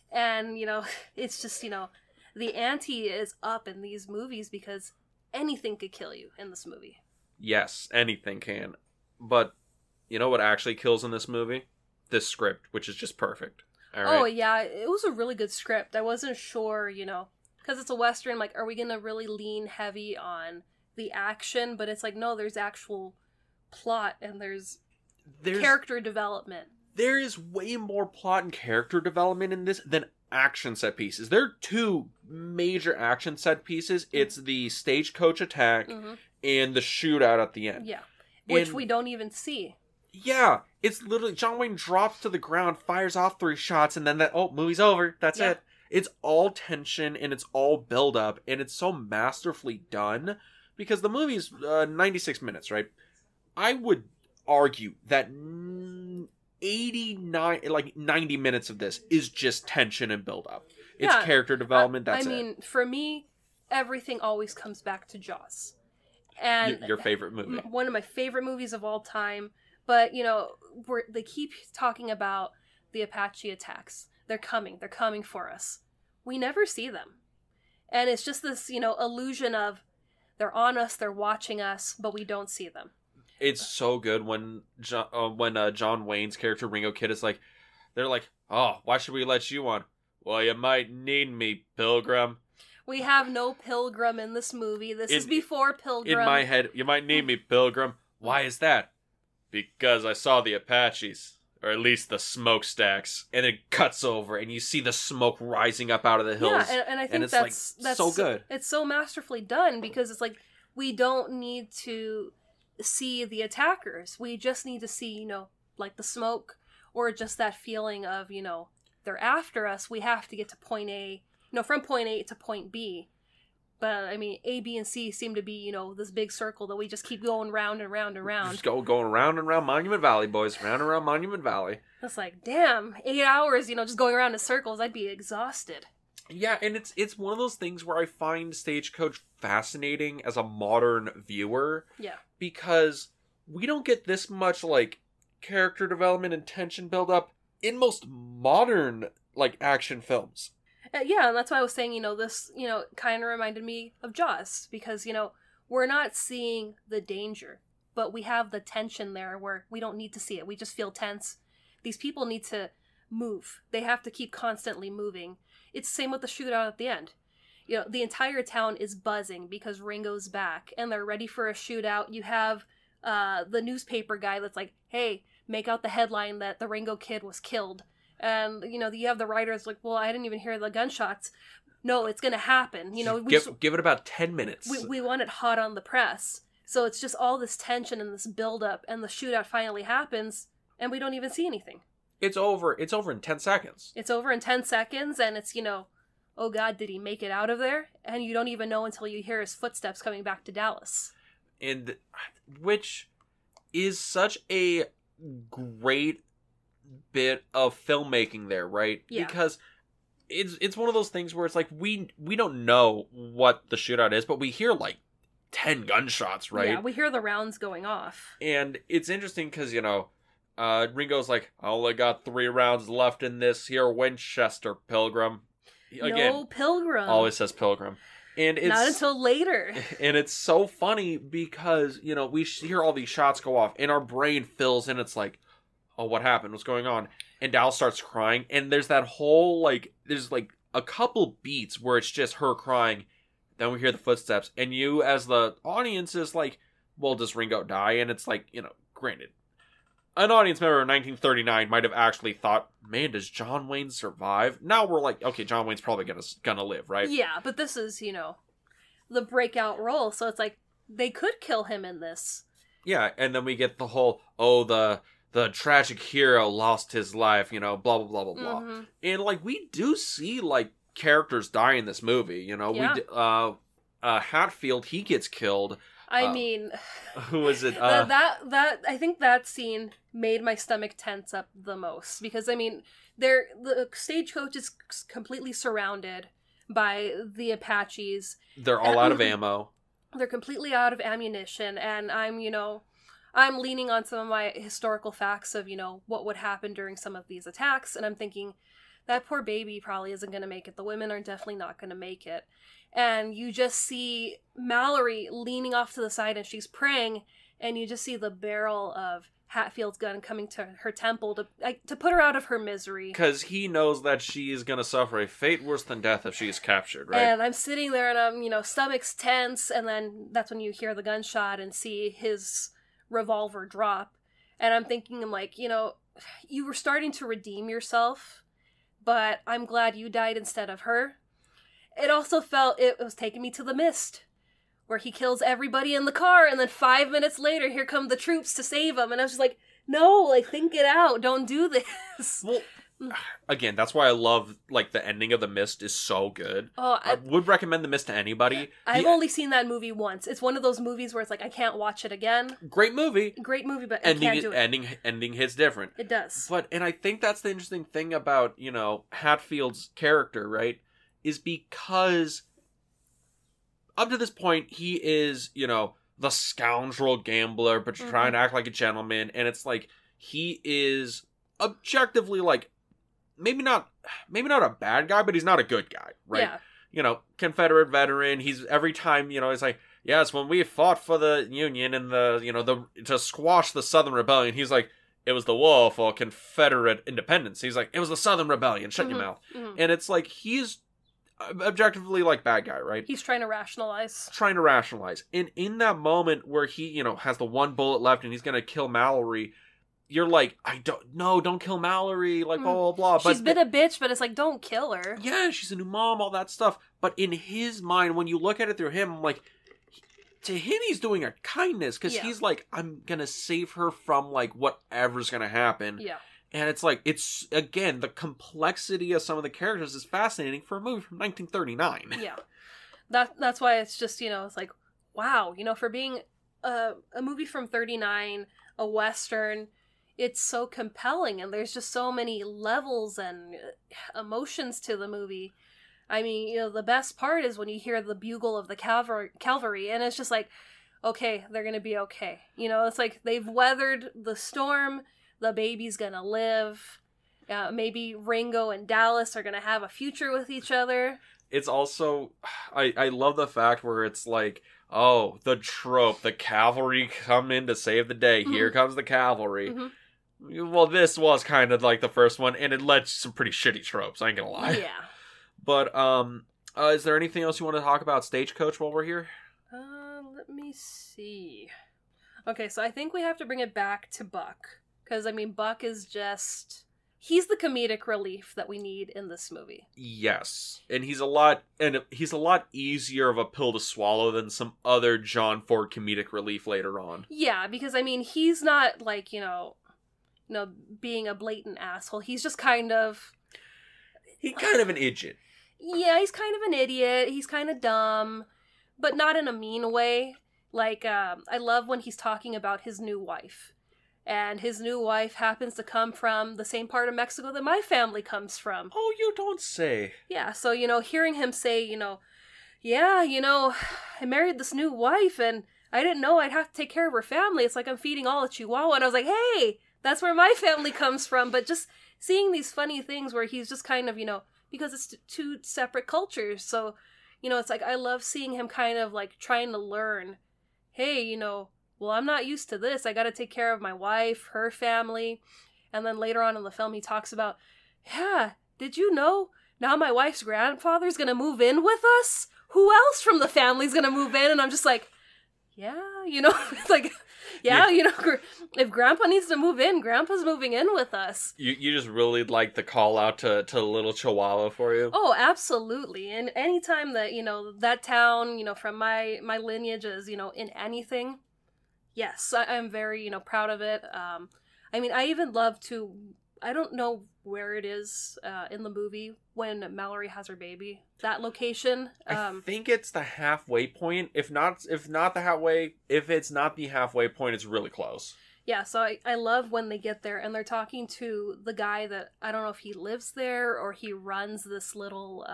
And, you know, it's just, you know, the ante is up in these movies because anything could kill you in this movie. Yes, anything can. But you know what actually kills in this movie? This script, which is just perfect. All right? Oh, yeah. It was a really good script. I wasn't sure, you know, because it's a Western, like, are we going to really lean heavy on the action? But it's like, no, there's actual plot and there's character development. There is way more plot and character development in this than action set pieces. There are two major action set pieces. It's the stagecoach attack and the shootout at the end. Yeah. Which we don't even see. Yeah. It's literally John Wayne drops to the ground, fires off 3 shots, and then movie's over. That's it. It's all tension and it's all build up, and it's so masterfully done because the movie's 96 minutes, right? I would argue that 90 minutes of this is just tension and build up. It's character development. That's it. I mean, for me, everything always comes back to Jaws, and your favorite movie, one of my favorite movies of all time. But you know, they keep talking about the Apache attacks. They're coming for us. We never see them, and it's just this, you know, illusion of they're on us, they're watching us, but we don't see them. It's so good when John Wayne's character Ringo Kid is like, they're like, oh, why should we let you on? Well, you might need me, Pilgrim. We have no Pilgrim in this movie. This is before Pilgrim. In my head, you might need me, Pilgrim. Why is that? Because I saw the Apaches. Or at least the smokestacks. And it cuts over, and you see the smoke rising up out of the hills. Yeah, and I think and that's so good. It's so masterfully done, because it's like, we don't need to see the attackers. We just need to see, like the smoke, or just that feeling of, they're after us. We have to get to point A, from point A to point B. But, A, B, and C seem to be, this big circle that we just keep going round and round and round. Just going round and round Monument Valley, boys. Round and round Monument Valley. It's like, damn, 8 hours, just going around in circles. I'd be exhausted. Yeah, and it's one of those things where I find Stagecoach fascinating as a modern viewer. Yeah. Because we don't get this much, character development and tension buildup in most modern, action films. Yeah, and that's why I was saying, this, kind of reminded me of Jaws, because, we're not seeing the danger, but we have the tension there where we don't need to see it. We just feel tense. These people need to move. They have to keep constantly moving. It's the same with the shootout at the end. The entire town is buzzing because Ringo's back, and they're ready for a shootout. You have the newspaper guy that's like, hey, make out the headline that the Ringo Kid was killed. And, you have the writers like, well, I didn't even hear the gunshots. No, it's going to happen. We give it about 10 minutes. We want it hot on the press. So it's just all this tension and this buildup, and the shootout finally happens, and we don't even see anything. It's over in 10 seconds. It's over in 10 seconds, and it's, oh, God, did he make it out of there? And you don't even know until you hear his footsteps coming back to Dallas. And which is such a great bit of filmmaking there, right? Yeah. Because it's one of those things where it's like, we don't know what the shootout is, but we hear 10 gunshots, right? Yeah, we hear the rounds going off. And it's interesting because, Ringo's like, I only got 3 rounds left in this here Winchester, Pilgrim. Again, no, Pilgrim. Always says Pilgrim. And it's not until later. And it's so funny because, we hear all these shots go off and our brain fills in. It's like, oh, what happened? What's going on? And Dallas starts crying. And there's that whole, there's, a couple beats where it's just her crying. Then we hear the footsteps. And you, as the audience, is like, well, does Ringo die? And it's like, granted, an audience member in 1939 might have actually thought, man, does John Wayne survive? Now we're like, okay, John Wayne's probably gonna live, right? Yeah, but this is, the breakout role. So it's like, they could kill him in this. Yeah, and then we get the whole, oh, the tragic hero lost his life, blah, blah, blah, blah, blah. Mm-hmm. And, we do see, characters die in this movie, Yeah. Hatfield, he gets killed. I mean... Who was it? I think that scene made my stomach tense up the most. Because, the Stagecoach is completely surrounded by the Apaches. They're all out of ammo. They're completely out of ammunition. And I'm leaning on some of my historical facts of, what would happen during some of these attacks. And I'm thinking, that poor baby probably isn't going to make it. The women are definitely not going to make it. And you just see Mallory leaning off to the side and she's praying. And you just see the barrel of Hatfield's gun coming to her temple to put her out of her misery. Because he knows that she is going to suffer a fate worse than death if she is captured, right? And I'm sitting there and I'm, stomach's tense. And then that's when you hear the gunshot and see his revolver drop, and I'm thinking, I'm like, you were starting to redeem yourself, but I'm glad you died instead of her. It also felt, it was taking me to The Mist, where he kills everybody in the car, and then 5 minutes later, here come the troops to save him, and I was just like, no, think it out, don't do this. Well, again, that's why I love, the ending of The Mist is so good. Oh, I would recommend The Mist to anybody. I've only seen that movie once. It's one of those movies where it's I can't watch it again. Great movie, but ending, I can't do it. Ending hits different. It does. And I think that's the interesting thing about, Hatfield's character, right, is because up to this point, he is, the scoundrel gambler, but mm-hmm. trying to act like a gentleman, and it's he is objectively, maybe not a bad guy, but he's not a good guy, right? Yeah. Confederate veteran. He's every time, it's like, yes, when we fought for the Union and the, you know, the to squash the Southern Rebellion, he's like, it was the war for Confederate independence. He's like, it was the Southern Rebellion. Shut your mouth. And it's like, he's objectively like bad guy, right? He's trying to rationalize. And in that moment where he, you know, has the one bullet left and he's going to kill Mallory, you're like, don't kill Mallory, like, blah, blah, blah. She's been a bitch, but it's like, don't kill her. Yeah, she's a new mom, all that stuff. But in his mind, when you look at it through him, I'm like, to him, he's doing a kindness, because he's like, I'm going to save her from, like, whatever's going to happen. Yeah. And it's like, it's, again, the complexity of some of the characters is fascinating for a movie from 1939. Yeah. That's why it's just, you know, it's like, wow, you know, for being a movie from 39, a Western, it's so compelling, and there's just so many levels and emotions to the movie. I mean, you know, the best part is when you hear the bugle of the cavalry, and it's just like, okay, they're going to be okay. You know, it's like they've weathered the storm, the baby's going to live, maybe Ringo and Dallas are going to have a future with each other. It's also, I love the fact where it's like, oh, the trope, the cavalry come in to save the day, here comes the cavalry. Well, this was kind of like the first one, and it led to some pretty shitty tropes, I ain't gonna lie. Yeah. But, is there anything else you want to talk about Stagecoach while we're here? Let me see. Okay, so I think we have to bring it back to Buck. Because, I mean, Buck is just... he's the comedic relief that we need in this movie. Yes. And he's a lot easier of a pill to swallow than some other John Ford comedic relief later on. Yeah, because, I mean, he's not, like, you know, being a blatant asshole. He's just kind of... he's kind of an idiot. Yeah, he's kind of an idiot. He's kind of dumb, but not in a mean way. Like, I love when he's talking about his new wife. And his new wife happens to come from the same part of Mexico that my family comes from. Oh, you don't say. Yeah, so, you know, hearing him say, you know, yeah, you know, I married this new wife, and I didn't know I'd have to take care of her family. It's like I'm feeding all a Chihuahua. And I was like, hey, that's where my family comes from. But just... seeing these funny things where he's just kind of, you know, because it's two separate cultures. So, you know, it's like, I love seeing him kind of like trying to learn, hey, you know, well, I'm not used to this. I got to take care of my wife, her family. And then later on in the film, he talks about, yeah, did you know now my wife's grandfather's going to move in with us? Who else from the family's going to move in? And I'm just like, yeah, you know, it's like... yeah, you know, if Grandpa needs to move in, Grandpa's moving in with us. You just really like the call out to little Chihuahua for you? Oh, absolutely. And anytime that, you know, that town, you know, from my lineage is, you know, in anything, yes, I'm very, you know, proud of it. I mean, I even love to, I don't know where it is in the movie when Mallory has her baby, that location. I think it's the halfway point. If it's not the halfway point, it's really close. Yeah, so I love when they get there and they're talking to the guy that, I don't know if he lives there or he runs this little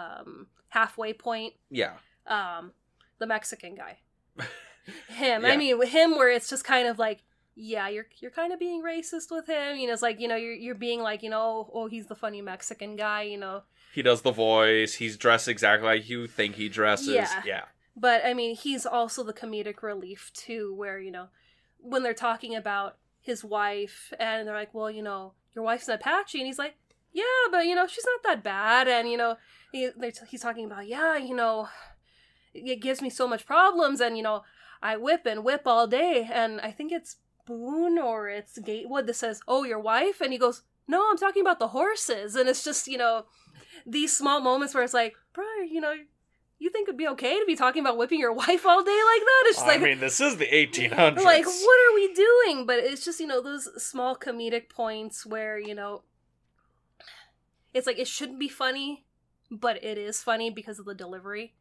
halfway point. Yeah. The Mexican guy. Him. Yeah. I mean, him where it's just kind of like, yeah, you're kind of being racist with him. You know, it's like, you know, you're being like, you know, oh, he's the funny Mexican guy, you know. He does the voice. He's dressed exactly like you think he dresses. Yeah. But, I mean, he's also the comedic relief, too, where, you know, when they're talking about his wife and they're like, well, you know, your wife's an Apache. And he's like, yeah, but, you know, she's not that bad. And, you know, he's talking about, yeah, you know, it gives me so much problems. And, you know, I whip and whip all day. And I think it's Boone or it's Gatewood that says, oh, your wife? And he goes, no, I'm talking about the horses. And it's just, you know, these small moments where it's like, bro, you know, you think it'd be okay to be talking about whipping your wife all day like that? It's just like, I mean, this is the 1800s. Like, what are we doing? But it's just, you know, those small comedic points where, you know, it's like, it shouldn't be funny, but it is funny because of the delivery.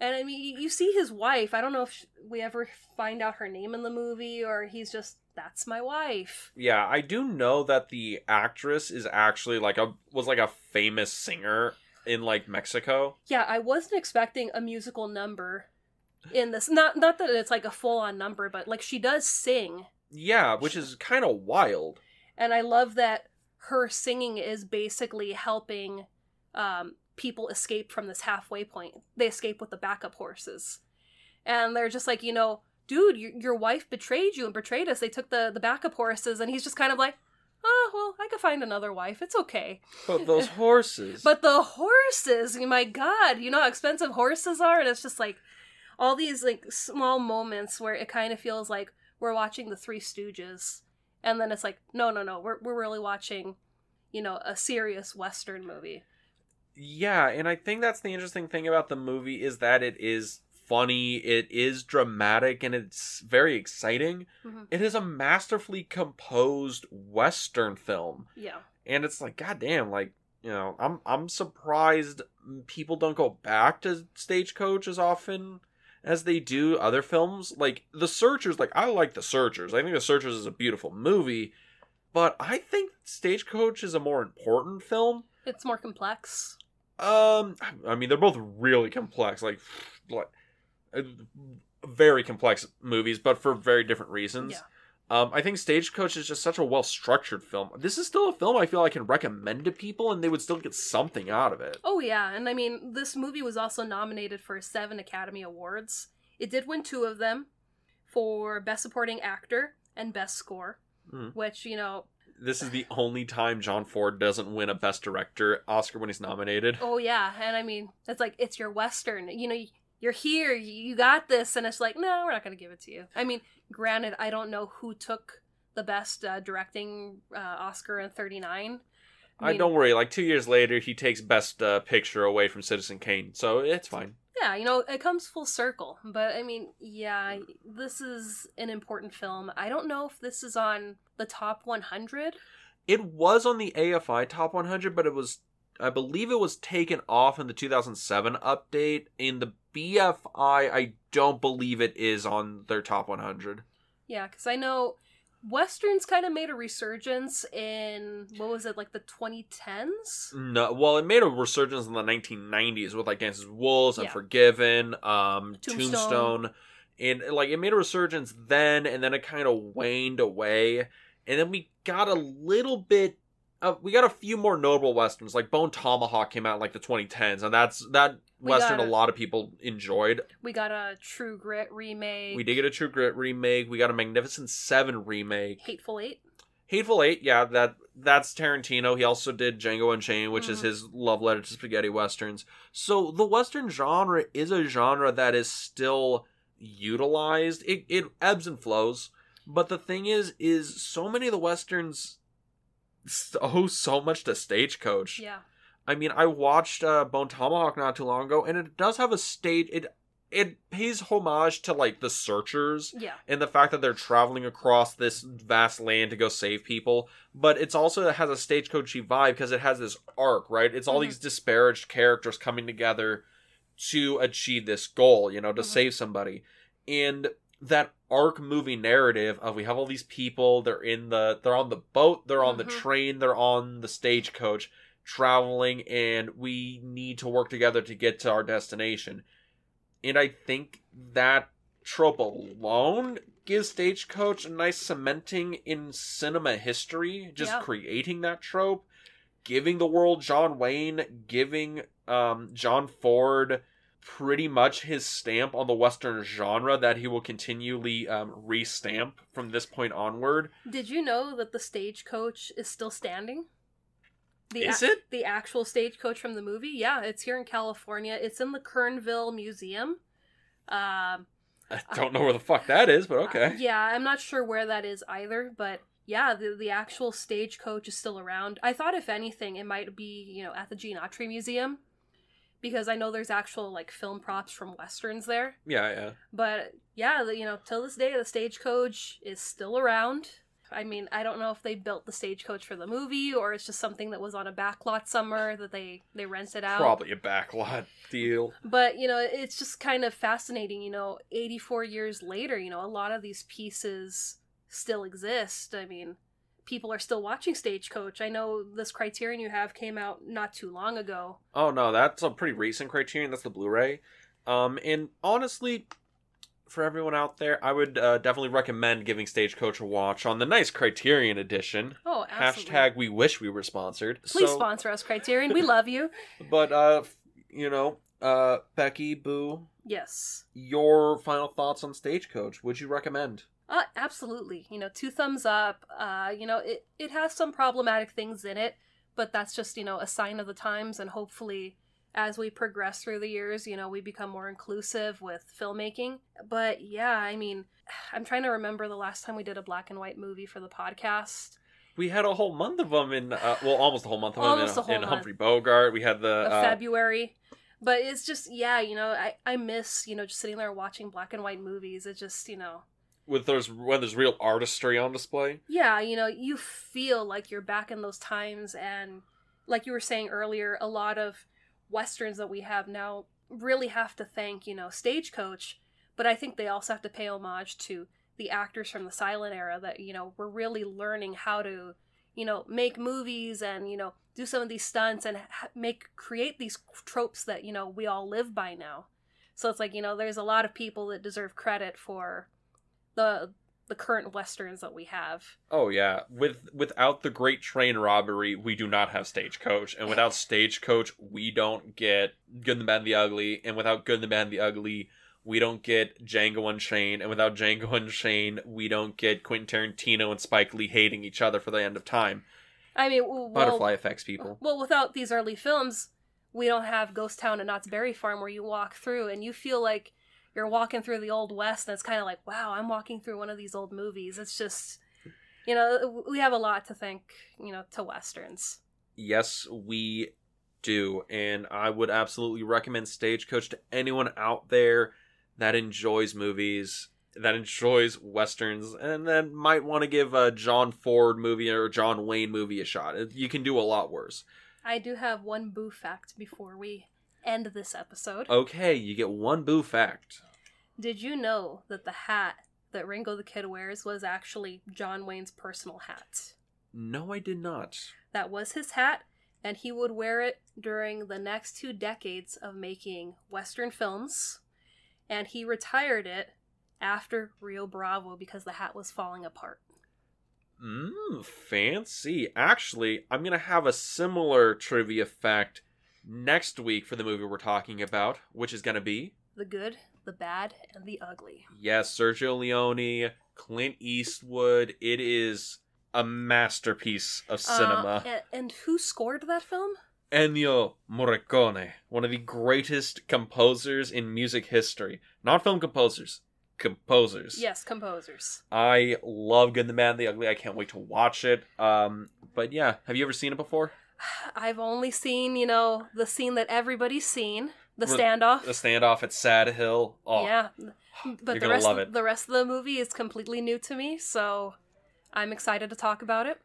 And I mean, you see his wife. I don't know if we ever find out her name in the movie or he's just, that's my wife. Yeah, I do know that the actress is actually like was like a famous singer in like Mexico. Yeah, I wasn't expecting a musical number in this. Not that it's like a full-on number, but like she does sing. Yeah, which is kind of wild. And I love that her singing is basically helping people escape from this halfway point. They escape with the backup horses. and they're just like, you know, dude, your wife betrayed you and betrayed us. They took the backup horses, and he's just kind of like, oh, well, I could find another wife. It's okay. But those horses. But the horses, my God, you know how expensive horses are? And it's just like all these like small moments where it kind of feels like we're watching the Three Stooges. And then it's like, no, we're really watching, you know, a serious Western movie. Yeah, and I think that's the interesting thing about the movie is that it is funny, it is dramatic, and it's very exciting. Mm-hmm. It is a masterfully composed Western film. Yeah. And it's like, goddamn, like, you know, I'm surprised people don't go back to Stagecoach as often as they do other films. Like, The Searchers, like, I like The Searchers. I think The Searchers is a beautiful movie, but I think Stagecoach is a more important film. It's more complex. I mean, they're both really complex, like very complex movies, but for very different reasons. Yeah. I think Stagecoach is just such a well-structured film. This is still a film I feel I can recommend to people, and they would still get something out of it. Oh, yeah. And I mean, this movie was also nominated for 7 Academy Awards. It did win 2 of them for Best Supporting Actor and Best Score, which, you know... This is the only time John Ford doesn't win a Best Director Oscar when he's nominated. Oh, yeah. And I mean, it's like, it's your Western. You know, you're here. You got this. And it's like, no, we're not going to give it to you. I mean, granted, I don't know who took the Best Directing Oscar in 39. I mean, don't worry. Like, 2 years later, he takes Best Picture away from Citizen Kane. So it's fine. Yeah, you know, it comes full circle. But, I mean, yeah, this is an important film. I don't know if this is on the top 100. It was on the AFI top 100, but it was, I believe it was taken off in the 2007 update. In the BFI, I don't believe it is on their top 100. Yeah, because I know Westerns kind of made a resurgence in, what was it, like the 2010s? No, well, it made a resurgence in the 1990s with, like, Dances with Wolves, yeah. Unforgiven, Tombstone. And, like, it made a resurgence then, and then it kind of waned away. And then we got a little bit of, we got a few more notable Westerns. Like, Bone Tomahawk came out in, like, the 2010s, and that Western a lot of people enjoyed. We got a True Grit remake. We did get a True Grit remake. We got a Magnificent Seven remake. Hateful Eight. Hateful Eight, yeah, that's Tarantino. He also did Django Unchained, which is his love letter to spaghetti Westerns. So the Western genre is a genre that is still utilized. It ebbs and flows. But the thing is so many of the Westerns owe so much to Stagecoach. Yeah. I mean, I watched Bone Tomahawk not too long ago, and it does have a stage... It pays homage to, like, The Searchers and the fact that they're traveling across this vast land to go save people. But it's also, it has a Stagecoachy vibe because it has this arc, right? It's all these disparaged characters coming together to achieve this goal, you know, to save somebody. And that arc movie narrative of, we have all these people, they're on the boat, they're on the train, they're on the stagecoach, traveling, and we need to work together to get to our destination. And I think that trope alone gives Stagecoach a nice cementing in cinema history, just creating that trope, giving the world John Wayne, giving John Ford pretty much his stamp on the Western genre that he will continually re-stamp from this point onward. Did you know that the Stagecoach is still standing? Is it? The actual Stagecoach from the movie? Yeah, it's here in California. It's in the Kernville Museum. I don't know where the fuck that is, but okay. Yeah, I'm not sure where that is either, but yeah, the actual Stagecoach is still around. I thought, if anything, it might be, you know, at the Giannotti Museum, because I know there's actual, like, film props from Westerns there. Yeah, yeah. But yeah, you know, till this day, the Stagecoach is still around. I mean, I don't know if they built the Stagecoach for the movie, or it's just something that was on a backlot somewhere that they rented out. Probably a backlot deal. But, you know, it's just kind of fascinating, you know, 84 years later, you know, a lot of these pieces still exist. I mean, people are still watching Stagecoach. I know this Criterion you have came out not too long ago. Oh, no, that's a pretty recent Criterion. That's the Blu-ray. And honestly... for everyone out there, I would definitely recommend giving Stagecoach a watch on the nice Criterion edition. Oh, absolutely. Hashtag we wish we were sponsored. Please sponsor us, Criterion. We love you. But, you know, Becky Boo. Yes. Your final thoughts on Stagecoach? Would you recommend? Absolutely. You know, 2 thumbs up. You know, it has some problematic things in it, but that's just, you know, a sign of the times. And hopefully, as we progress through the years, you know, we become more inclusive with filmmaking. But yeah, I mean, I'm trying to remember the last time we did a black and white movie for the podcast. We had a whole month of them in, well, almost a whole month of them in Humphrey Bogart. We had the... February. But it's just, yeah, you know, I miss, you know, just sitting there watching black and white movies. It just, you know... When there's real artistry on display. Yeah, you know, you feel like you're back in those times. And like you were saying earlier, a lot of Westerns that we have now really have to thank, you know, Stagecoach. But I think they also have to pay homage to the actors from the silent era that, you know, were really learning how to, you know, make movies and, you know, do some of these stunts and create these tropes that, you know, we all live by now. So it's like, you know, there's a lot of people that deserve credit for the current Westerns that we have. Oh yeah, without the great train robbery, we do not have Stagecoach, and without Stagecoach, we don't get Good and the Bad and the Ugly, and without Good and the Bad and the Ugly, we don't get Django Unchained, and without Django Unchained, we don't get Quentin Tarantino and Spike Lee hating each other for the end of time. I mean, well, butterfly effects, people. Well, without these early films, we don't have Ghost Town and Knott's Berry Farm, where you walk through and you feel like you're walking through the old West, and it's kind of like, wow, I'm walking through one of these old movies. It's just, you know, we have a lot to thank, you know, to Westerns. Yes, we do. And I would absolutely recommend Stagecoach to anyone out there that enjoys movies, that enjoys Westerns, and then might want to give a John Ford movie or a John Wayne movie a shot. You can do a lot worse. I do have one boo fact before we end this episode. Okay, you get one boo fact. Did you know that the hat that Ringo the Kid wears was actually John Wayne's personal hat? No, I did not. That was his hat, and he would wear it during the next 2 decades of making Western films, and he retired it after Rio Bravo because the hat was falling apart. Mmm, fancy. Actually, I'm going to have a similar trivia fact next week for the movie we're talking about, which is going to be The Good, the Bad, and the Ugly. Yes, Sergio Leone, Clint Eastwood. It is a masterpiece of cinema. And who scored that film? Ennio Morricone, one of the greatest composers in music history. Not film composers. Composers. Yes, composers. I love Good and the Bad and the Ugly. I can't wait to watch it. But yeah, have you ever seen it before? I've only seen, you know, the scene that everybody's seen, the standoff. The standoff at Sad Hill. Oh, yeah, but the rest of the movie is completely new to me, so I'm excited to talk about it.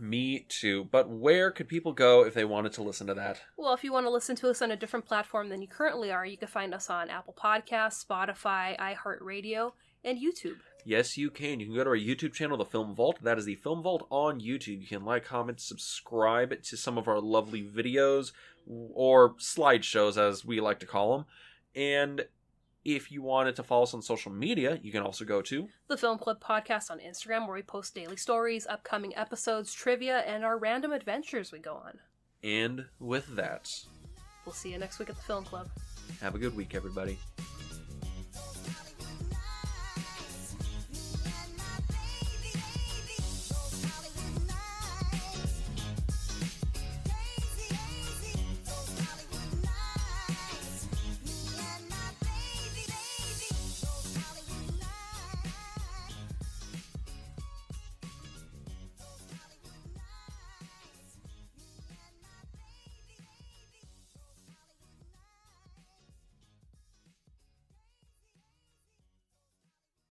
Me too. But where could people go if they wanted to listen to that? Well, if you want to listen to us on a different platform than you currently are, you can find us on Apple Podcasts, Spotify, iHeartRadio, and YouTube. Yes, you can. You can go to our YouTube channel, The Film Vault. That is The Film Vault on YouTube. You can like, comment, subscribe to some of our lovely videos, or slideshows, as we like to call them. And if you wanted to follow us on social media, you can also go to The Film Club Podcast on Instagram, where we post daily stories, upcoming episodes, trivia, and our random adventures we go on. And with that, we'll see you next week at The Film Club. Have a good week, everybody.